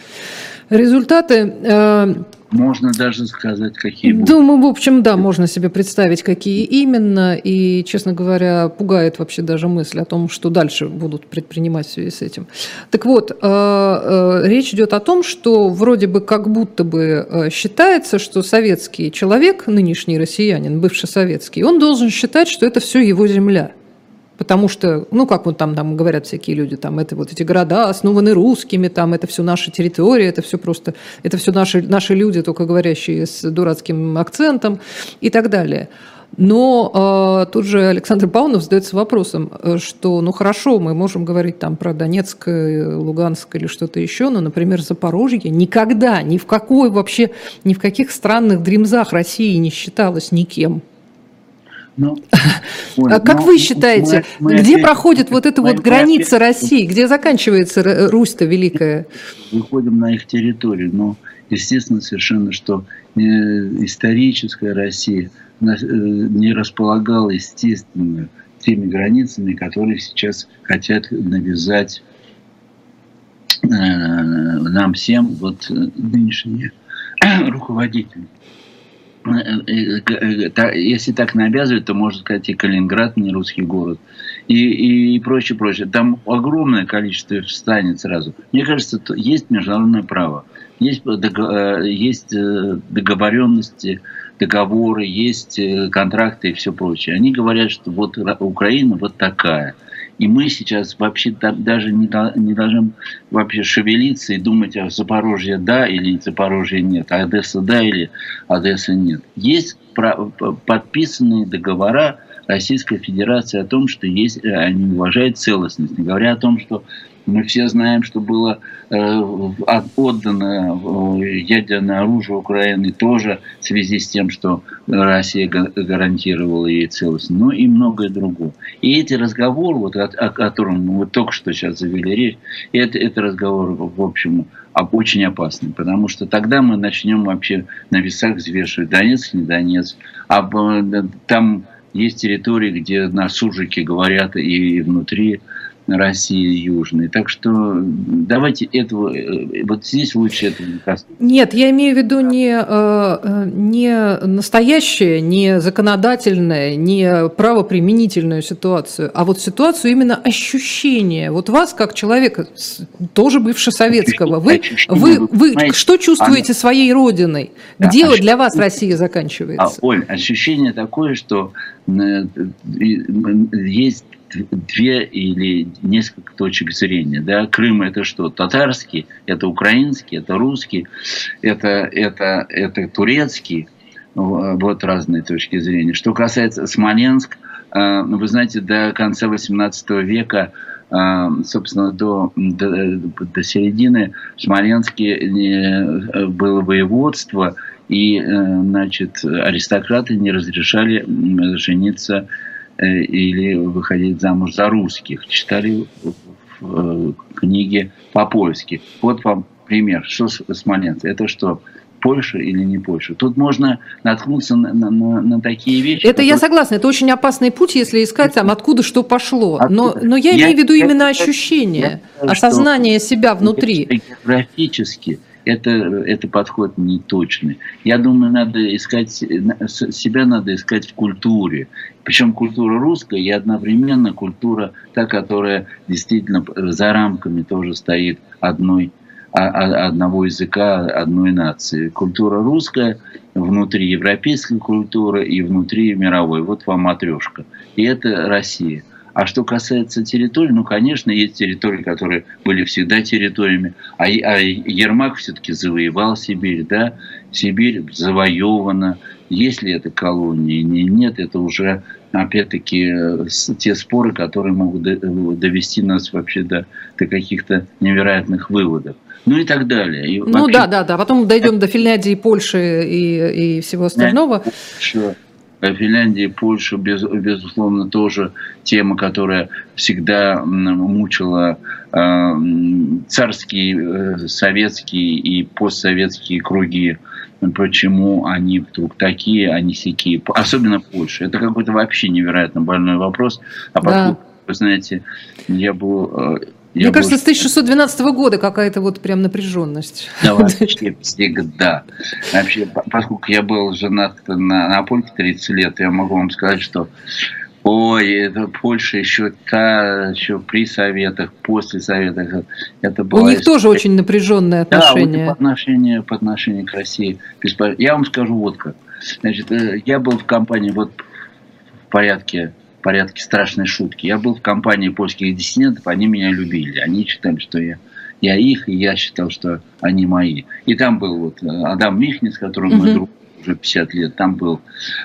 результаты... Можно даже сказать, какие будут. Думаю, в общем, да, можно себе представить, какие именно. И, честно говоря, пугает вообще даже мысль о том, что дальше будут предпринимать в связи с этим. Так вот, речь идет о том, что вроде бы как будто бы считается, что советский человек, нынешний россиянин, бывший советский, он должен считать, что это все его земля. потому что, ну, как вот там, там говорят всякие люди, там, это вот эти города основаны русскими, там, это все наша территория, это все просто, это все наши, наши люди, только говорящие с дурацким акцентом и так далее. Но э, тут же Александр Баунов задается вопросом, что, ну, хорошо, мы можем говорить там про Донецк, Луганск или что-то еще, но, например, Запорожье никогда, ни в какой вообще, ни в каких странных дремзах России не считалось никем. Ну, ой, как ну, вы считаете, мы, мы где опять, проходит мы, вот эта мы, вот мы, граница мы, России, где заканчивается Русь-то великая? Выходим на их территорию, но, естественно, совершенно, что э, историческая Россия не располагала, естественно, теми границами, которые сейчас хотят навязать э, нам всем вот нынешние руководители. Если так навязывают, то, может сказать, и Калининград, не русский город, и, и, и прочее, прочее. Там огромное количество встанет сразу. Мне кажется, есть международное право, есть, есть договоренности, договоры, есть контракты и все прочее. Они говорят, что вот Украина вот такая. И мы сейчас вообще даже не, не должны вообще шевелиться и думать, а Запорожье да или Запорожье нет, а Одесса да или Одесса нет. Есть подписанные договора Российской Федерации о том, что есть, они уважают целостность, не говоря о том, что мы все знаем, что было отдано ядерное оружие Украины тоже в связи с тем, что Россия гарантировала ей целостность, но и многое другое. И эти разговоры, вот, о, о котором мы только что сейчас завели речь, это, это разговоры, в общем, очень опасны, потому что тогда мы начнем вообще на весах взвешивать Донецк, не Донецк, а там есть территории, где на суржике говорят и внутри России южной. Так что давайте этого, вот здесь лучше этого не коснуться. Нет, я имею в виду не, не настоящее, не законодательное, не правоприменительную ситуацию, а вот ситуацию именно ощущения. Вот вас, как человека, тоже бывшего советского, вы, вы, вы, вы что чувствуете она... своей родиной? Где да, для ощущ... вас Россия заканчивается? А, Оль, ощущение такое, что есть две или несколько точек зрения. Да? Крым — это что? Татарский, это украинский, это русский, это, это, это турецкий. Вот разные точки зрения. Что касается Смоленск, вы знаете, до конца восемнадцатого века, собственно, до, до, до середины в Смоленске было воеводство, и, значит, аристократы не разрешали жениться или выходить замуж за русских. Читали книги по-польски. Вот вам пример. Что Смоленск? Это что, Польша или не Польша? Тут можно наткнуться на, на, на, на такие вещи. Это которые... я согласна. Это очень опасный путь, если искать там, откуда что пошло. Но, но я имею я, в виду я, именно я, ощущение, я, осознание себя внутри. Географически это, это подход неточный. Я думаю, надо искать, себя надо искать в культуре. Причем культура русская и одновременно культура та, которая действительно за рамками тоже стоит одной, одного языка, одной нации. Культура русская внутри европейской культуры и внутри мировой. Вот вам матрешка. И это Россия. А что касается территорий, ну, конечно, есть территории, которые были всегда территориями. А Ермак все-таки завоевал Сибирь, да? Сибирь завоевана. Есть ли это колонии? Нет, это уже, опять-таки, те споры, которые могут довести нас вообще до, до каких-то невероятных выводов. Ну и так далее. И ну вообще... да, да, да. Потом дойдем это... до Финляндии, Польши и, и всего остального. Хорошо. Финляндия, Польша, без, безусловно, тоже тема, которая всегда мучила э, царские, э, советские и постсоветские круги. Почему они вдруг такие, они сякие? Особенно Польша. Это какой-то вообще невероятно больной вопрос. А потом, да. Вы знаете, я был... Э, Я Мне был... кажется, с тысяча шестьсот двенадцатого года какая-то вот прям напряженность. Да, вообще всегда. Вообще, поскольку я был женат на, на Польке тридцать лет, я могу вам сказать, что ой, это Польша еще та, еще при советах, после советах. Это было... У них тоже очень напряженное отношение. Да, вот отношение по отношению к России. Я вам скажу вот как. Значит, я был в компании вот в порядке в порядке страшной шутки. Я был в компании польских диссидентов, они меня любили. Они считали, что я, я их, и я считал, что они мои. И там был вот Адам Михник, с которым мы друг уже пятьдесят лет. Там был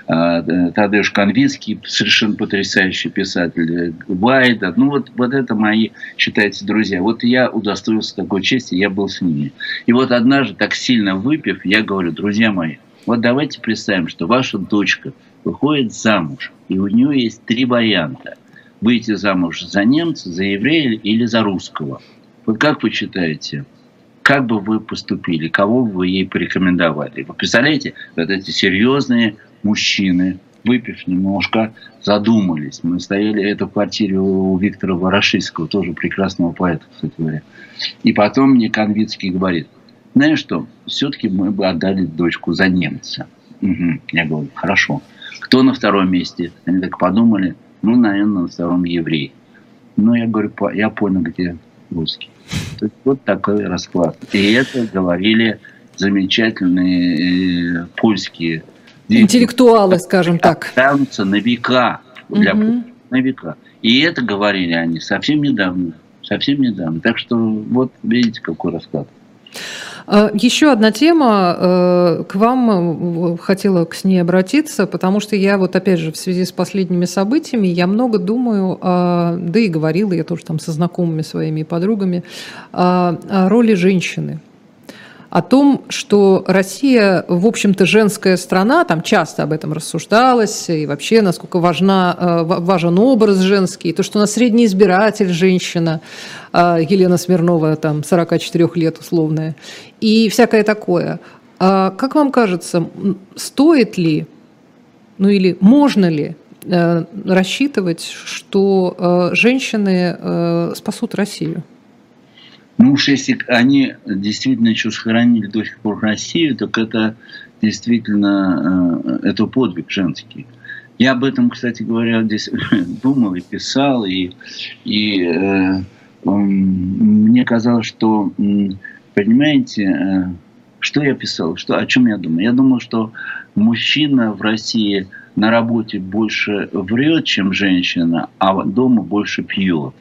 э, Тадеуш Канвинский, совершенно потрясающий писатель, Вайда. Ну вот, вот это мои, считайте, друзья. Вот я удостоился такой чести, я был с ними. И вот однажды, так сильно выпив, я говорю: друзья мои, вот давайте представим, что ваша дочка выходит замуж, и у нее есть три варианта. Выйти замуж за немца, за еврея или за русского. Вот как вы считаете, как бы вы поступили, кого бы вы ей порекомендовали? Вы представляете, вот эти серьезные мужчины, выпив немножко, задумались. Мы стояли это в квартире у Виктора Ворошицкого, тоже прекрасного поэта, кстати говоря. И потом мне Канвицкий говорит: знаешь что, все-таки мы бы отдали дочку за немца. Угу. Я говорю: хорошо. Кто на втором месте? Они так подумали: ну, наверное, на втором еврей. Ну, я говорю: я понял, где русский. То есть вот такой расклад. И это говорили замечательные польские интеллектуалы, скажем так. Останутся на века. Для угу. На века. И это говорили они совсем недавно. Совсем недавно. Так что вот видите, какой расклад. Еще одна тема, к вам хотела с ней обратиться, потому что я вот опять же в связи с последними событиями, я много думаю, да и говорила я тоже там со знакомыми своими и подругами, о роли женщины, о том, что Россия, в общем-то, женская страна, там часто об этом рассуждалось, и вообще, насколько важна, важен образ женский, то, что у нас средний избиратель женщина, Елена Смирнова, там, сорок четыре лет условная, и всякое такое. Как вам кажется, стоит ли, ну или можно ли рассчитывать, что женщины спасут Россию? Ну уж если они действительно еще сохранили до сих пор Россию, так это действительно это подвиг женский. Я об этом, кстати говоря, здесь думал и писал, и, и э, э, мне казалось, что, понимаете, э, что я писал, что, о чем я думал? Я думал, что мужчина в России на работе больше врет, чем женщина, а дома больше пьет.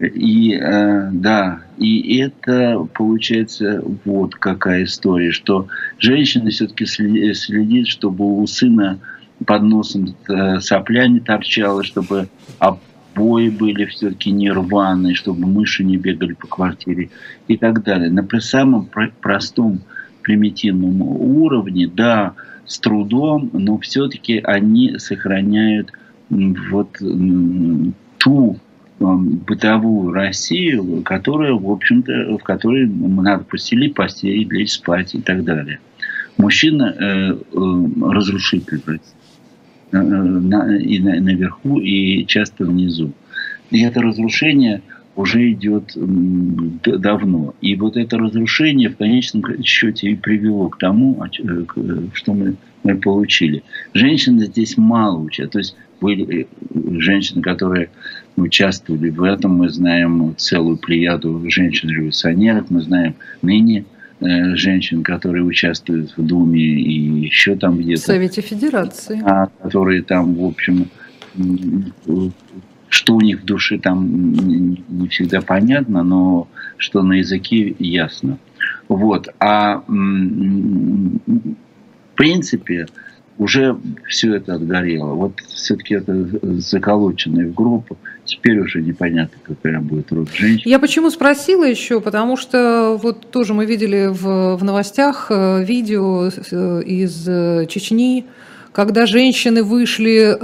И э, да, и это получается вот какая история, что женщина все-таки следит, чтобы у сына под носом сопля не торчала, чтобы обои были все-таки не рваные, чтобы мыши не бегали по квартире и так далее. На самом простом примитивном уровне, да, с трудом, но все-таки они сохраняют вот ту бытовую Россию, которая, в общем-то, в которой надо постелить, постелить, лечь спать и так далее. Мужчина э, э, разрушитель э, э, на, и на, наверху, и часто внизу. И это разрушение уже идет э, давно. И вот это разрушение в конечном счете и привело к тому, что мы, мы получили. Женщины здесь мало учат. То есть были женщины, которые участвовали в этом. Мы знаем целую плеяду женщин-революционеров. Мы знаем ныне э, женщин, которые участвуют в Думе и еще там где-то. В Совете Федерации. А, которые там, в общем, что у них в душе там не всегда понятно, но что на языке ясно. Вот. А в принципе уже все это отгорело. Вот все-таки это заколоченное в группу. Теперь уже непонятно, какая будет роль женщины. Я почему спросила еще, потому что вот тоже мы видели в, в новостях видео из Чечни, когда женщины вышли э,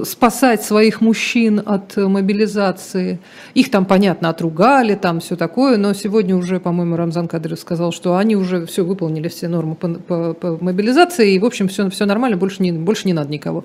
э, спасать своих мужчин от мобилизации. Их там, понятно, отругали, там все такое, но сегодня уже, по-моему, Рамзан Кадыров сказал, что они уже все выполнили, все нормы по, по, по мобилизации, и, в общем, все, все нормально, больше не, больше не надо никого.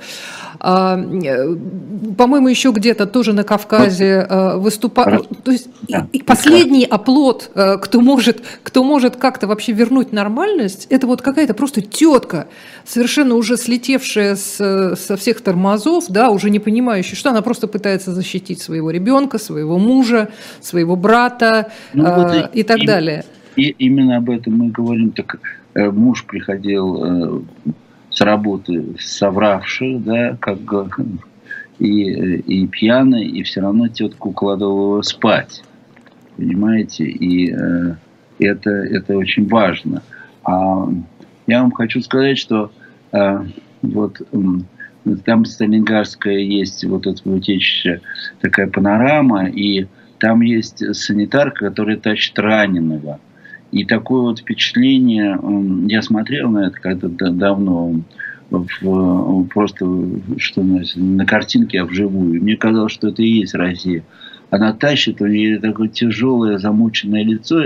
А, по-моему, еще где-то тоже на Кавказе э, выступали. То есть да. и, и последний оплот, э, кто может, кто может как-то вообще вернуть нормальность, это вот какая-то просто тетка, совершенно уже слетевшая с, со всех тормозов, да, уже не понимающая, что она просто пытается защитить своего ребенка, своего мужа, своего брата, ну, э, вот и, и так и, далее. И именно об этом мы говорим. Так э, муж приходил э, с работы совравший, да, как, как и, и пьяный, и все равно тетку укладывал его спать. Понимаете? И э, это, это очень важно. А я вам хочу сказать, что э, вот э, там Сталинградская есть вот это утечище, такая панорама, и там есть санитарка, которая тащит раненого. И такое вот впечатление, э, я смотрел на это когда-то давно, в, просто что на картинке, а вживую. И мне казалось, что это и есть Россия. Она тащит, у нее такое тяжелое, замученное лицо,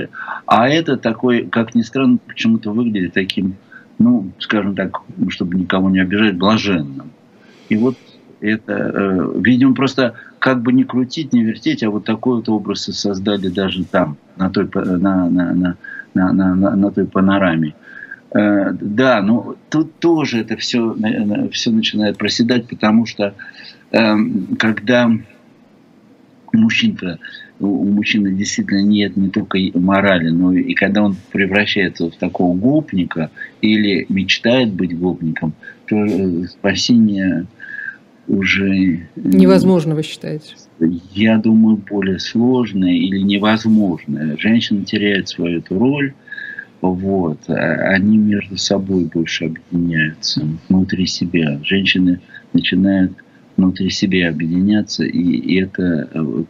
а это такой, как ни странно, почему-то выглядит таким, ну, скажем так, чтобы никого не обижать, блаженным. И вот это, э, видимо, просто как бы не крутить, не вертеть, а вот такой вот образ создали даже там, на той, на, на, на, на, на, на той панораме. Э, да, но тут тоже это все, все начинает проседать, потому что э, когда... Мужчин-то, у мужчины действительно нет не только морали, но и когда он превращается в такого гопника или мечтает быть гопником, то спасение уже... Невозможно, вы считаете? Я думаю, более сложное или невозможное. Женщины теряют свою эту роль, вот, они между собой больше объединяются, внутри себя. Женщины начинают... внутри себя объединяться, и, и это э,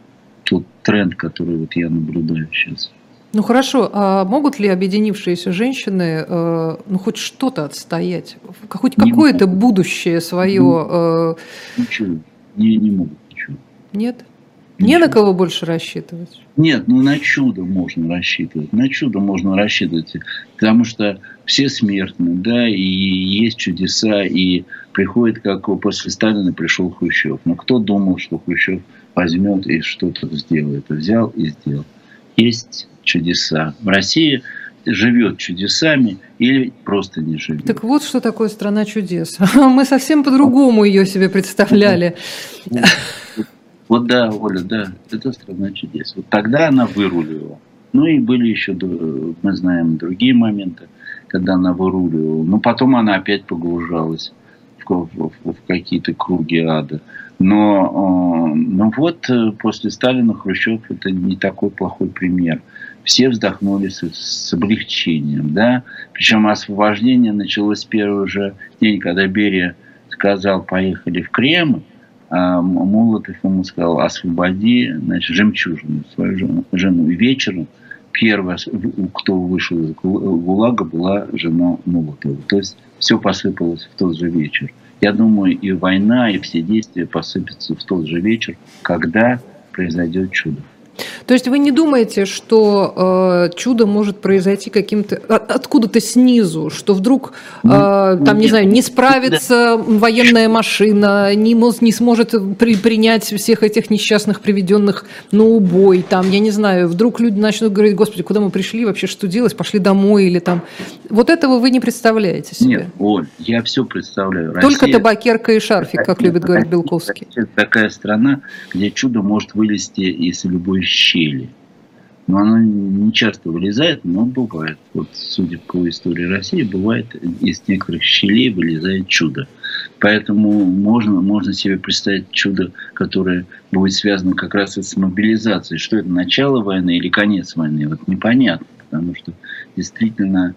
тот тренд, который вот я наблюдаю сейчас. Ну хорошо, а могут ли объединившиеся женщины э, ну, хоть что-то отстоять? Хоть какое-то будущее свое? Э... Ничего, не, не могут ничего. Нет? Ничего. Не на кого больше рассчитывать? Нет, ну на чудо можно рассчитывать, на чудо можно рассчитывать, потому что все смертны, да, и есть чудеса, и приходит, как после Сталина пришел Хрущев. Но кто думал, что Хрущев возьмет и что-то сделает? Взял и сделал. Есть чудеса. Россия живет чудесами или просто не живет. Так вот, что такое страна чудес. Мы совсем по-другому ее себе представляли. Вот да, Оля, да, это страна чудес. Вот тогда она вырулила. Ну и были еще, мы знаем, другие моменты, когда она выруливала. Но потом она опять погружалась в, в, в какие-то круги ада. Но, но вот после Сталина Хрущев это не такой плохой пример. Все вздохнули с, с облегчением. Да? Причем освобождение началось с первого же день, когда Берия сказал, поехали в Кремль. А Молотов ему сказал, освободи, значит, жемчужину, свою жену. жену. И вечером первая, кто вышел из ГУЛАГа, была жена Молотова. То есть все посыпалось в тот же вечер. Я думаю, и война, и все действия посыпятся в тот же вечер, когда произойдет чудо. То есть вы не думаете, что э, чудо может произойти каким-то от, откуда-то снизу, что вдруг э, там, нет, не знаю, не справится да. военная машина, не, не сможет при, принять всех этих несчастных, приведенных на убой, там, я не знаю, вдруг люди начнут говорить, господи, куда мы пришли, вообще что делать, пошли домой или там. Вот этого вы не представляете себе? Нет, Оль, я все представляю. Россия, только табакерка и шарфик, Россия, как любит Россия, говорить Белковский. Это такая страна, где чудо может вылезти из любой щели. Но оно не часто вылезает, но бывает. Вот, судя по истории России, бывает, из некоторых щелей вылезает чудо. Поэтому можно, можно себе представить чудо, которое будет связано как раз с мобилизацией. Что это, начало войны или конец войны? Вот непонятно, потому что действительно,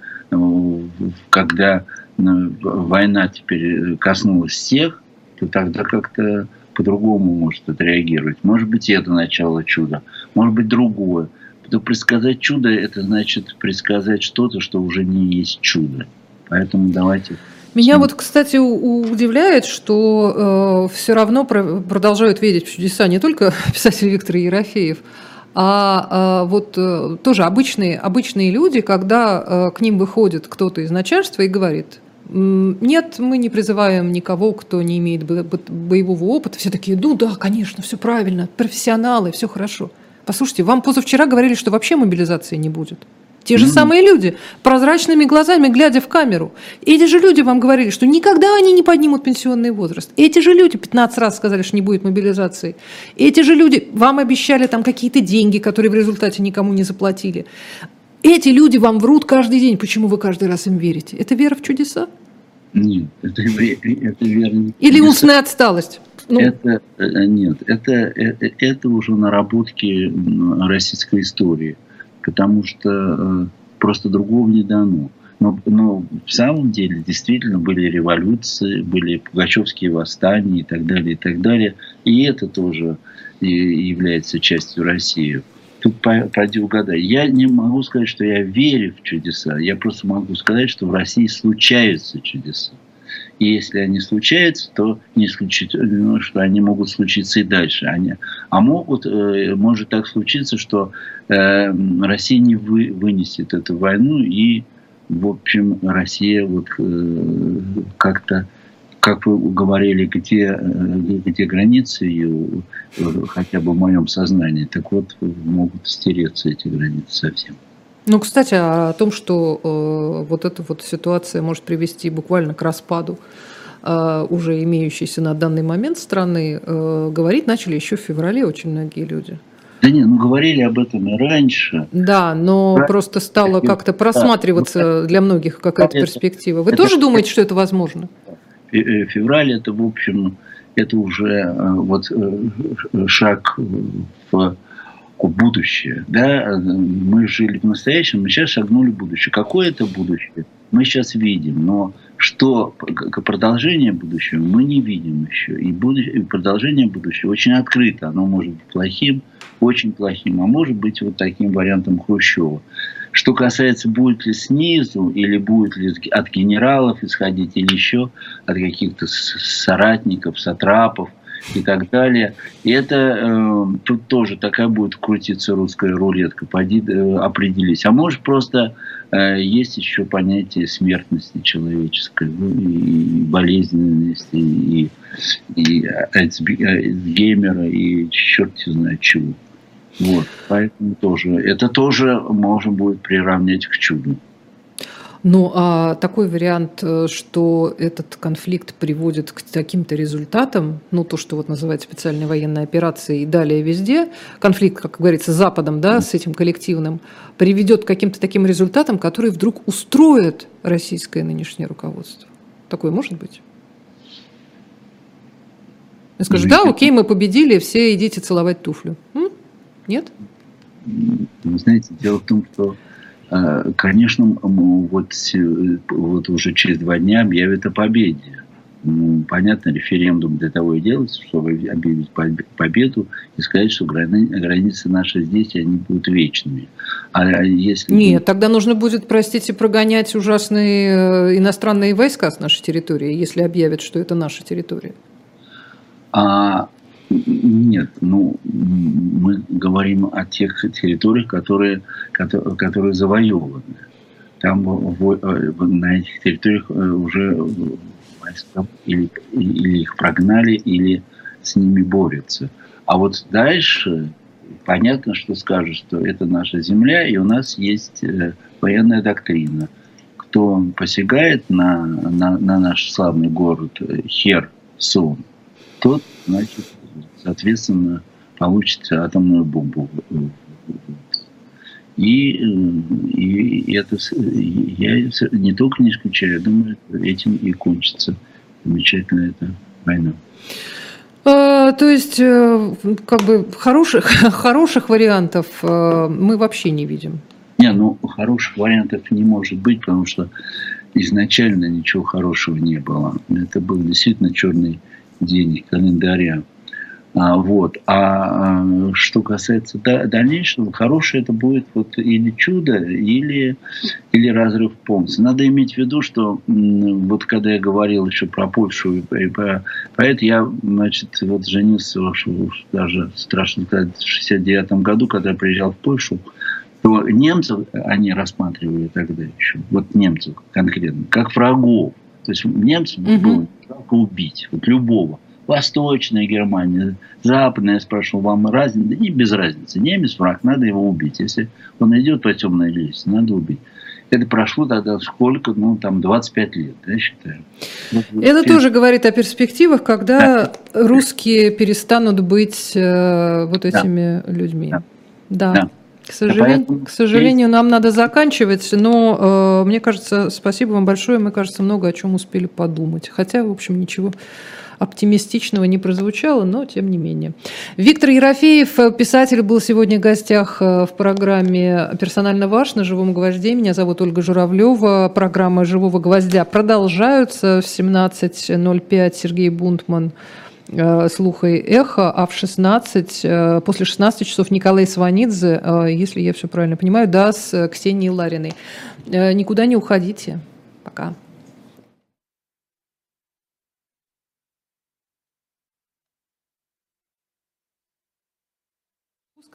когда война теперь коснулась всех, то тогда как-то по-другому может отреагировать. Может быть, это начало чуда, может быть, другое. Но предсказать чудо, это значит предсказать что-то, что уже не есть чудо. Поэтому давайте... Меня вот, кстати, удивляет, что э, все равно про- продолжают верить в чудеса не только писатель Виктор Ерофеев, а, а вот э, тоже обычные, обычные люди, когда э, к ним выходит кто-то из начальства и говорит... Нет, мы не призываем никого, кто не имеет боевого опыта. Все такие, ну да, конечно, все правильно, профессионалы, все хорошо. Послушайте, вам позавчера говорили, что вообще мобилизации не будет. Те же mm-hmm. самые люди, прозрачными глазами, глядя в камеру. Эти же люди вам говорили, что никогда они не поднимут пенсионный возраст. Эти же люди пятнадцать раз сказали, что не будет мобилизации. Эти же люди вам обещали там какие-то деньги, которые в результате никому не заплатили. Эти люди вам врут каждый день. Почему вы каждый раз им верите? Это вера в чудеса? Нет, это, это вера не в чудеса. Или умственная отсталость? Ну... Это, нет, это, это уже наработки российской истории, потому что просто другого не дано. Но, но в самом деле действительно были революции, были пугачевские восстания и так далее, и так далее. И это тоже является частью России. Тут пойди угадай. Я не могу сказать, что я верю в чудеса. Я просто могу сказать, что в России случаются чудеса. И если они случаются, то не исключено, что они могут случиться и дальше. Они, а могут, может так случиться, что Россия не вы, вынесет эту войну, и, в общем, Россия вот как-то, как вы говорили, где, где границы ее, хотя бы в моем сознании, так вот могут стереться эти границы совсем. Ну, кстати, о том, что э, вот эта вот ситуация может привести буквально к распаду э, уже имеющейся на данный момент страны, э, говорить начали еще в феврале очень многие люди. Да нет, ну говорили об этом и раньше. Да, но да. Просто стало как-то просматриваться для многих какая-то перспектива. Вы тоже думаете, что это возможно? Февраль — это, в общем, это уже вот шаг в... будущее. Да? Мы жили в настоящем, мы сейчас шагнули в будущее. Какое это будущее, мы сейчас видим, но что продолжение будущего мы не видим еще. И, будущее, и продолжение будущего очень открыто. Оно может быть плохим, очень плохим, а может быть вот таким вариантом Хрущева. Что касается, будет ли снизу, или будет ли от генералов исходить, или еще от каких-то соратников, сатрапов, и так далее. И это э, тут тоже такая будет крутиться русская рулетка, поди, э, определись. А может просто э, есть еще понятие смертности человеческой, ну, и болезненности, и, и Альцгеймера, и черт знает чего. Вот. Поэтому тоже, это тоже можно будет приравнять к чуду. Ну, а такой вариант, что этот конфликт приводит к каким-то результатам, ну, то, что вот называют специальной военной операцией и далее везде, конфликт, как говорится, с Западом, да, с этим коллективным, приведет к каким-то таким результатам, которые вдруг устроят российское нынешнее руководство. Такое может быть? Я скажу, да, окей, мы победили, все идите целовать туфлю. М? Нет? Вы знаете, дело в том, что конечно, вот, вот уже через два дня объявят о победе. Ну, понятно, референдум для того и делается, чтобы объявить победу и сказать, что грани, границы наши здесь, они будут вечными. А если... Нет, тогда нужно будет, простите, прогонять ужасные иностранные войска с нашей территории, если объявят, что это наша территория. А... Нет, ну мы говорим о тех территориях, которые, которые, которые завоеваны. Там на этих территориях уже войска или, или их прогнали, или с ними борются. А вот дальше понятно, что скажут, что это наша земля, и у нас есть военная доктрина. Кто посягает на, на, на наш славный город Херсон, тот, значит, соответственно, получит атомную бомбу. И, и это я не только не исключаю, я думаю, этим и кончится замечательная эта война. То есть, как бы, хороших, хороших вариантов мы вообще не видим. Не, ну, хороших вариантов не может быть, потому что изначально ничего хорошего не было. Это был действительно черный день календаря. Вот. А что касается дальнейшего, хорошее это будет вот или чудо, или, или разрыв полностью. Надо иметь в виду, что вот когда я говорил еще про Польшу, и про, про это я, значит, вот женился даже, страшно сказать, в шестьдесят девятом году, когда я приезжал в Польшу, то немцев они рассматривали тогда еще, вот немцев конкретно, как врагов. То есть немцев [S2] Mm-hmm. [S1] Было жалко убить, вот любого. Восточная Германия, западная, я спрашивал, вам разница? Да не без разницы. Немец враг, надо его убить. Если он идет по темной лестнице, надо убить. Это прошло тогда сколько? Ну, там, двадцать пять лет, я считаю. Это и... тоже говорит о перспективах, когда да. русские перестанут быть э, вот этими да. людьми. Да. Да. Да. К сожалению, поэтому... к сожалению, нам надо заканчивать, но э, мне кажется, спасибо вам большое, мы, кажется, много о чем успели подумать. Хотя, в общем, ничего оптимистичного не прозвучало, но тем не менее. Виктор Ерофеев, писатель, был сегодня в гостях в программе «Персонально ваш» на «Живом гвозде». Меня зовут Ольга Журавлева. Программа «Живого гвоздя» продолжаются в семнадцать ноль пять Сергей Бунтман, «Слух и эхо», а в шестнадцать, после шестнадцати часов Николай Сванидзе, если я все правильно понимаю, да, с Ксенией Лариной. Никуда не уходите. Пока.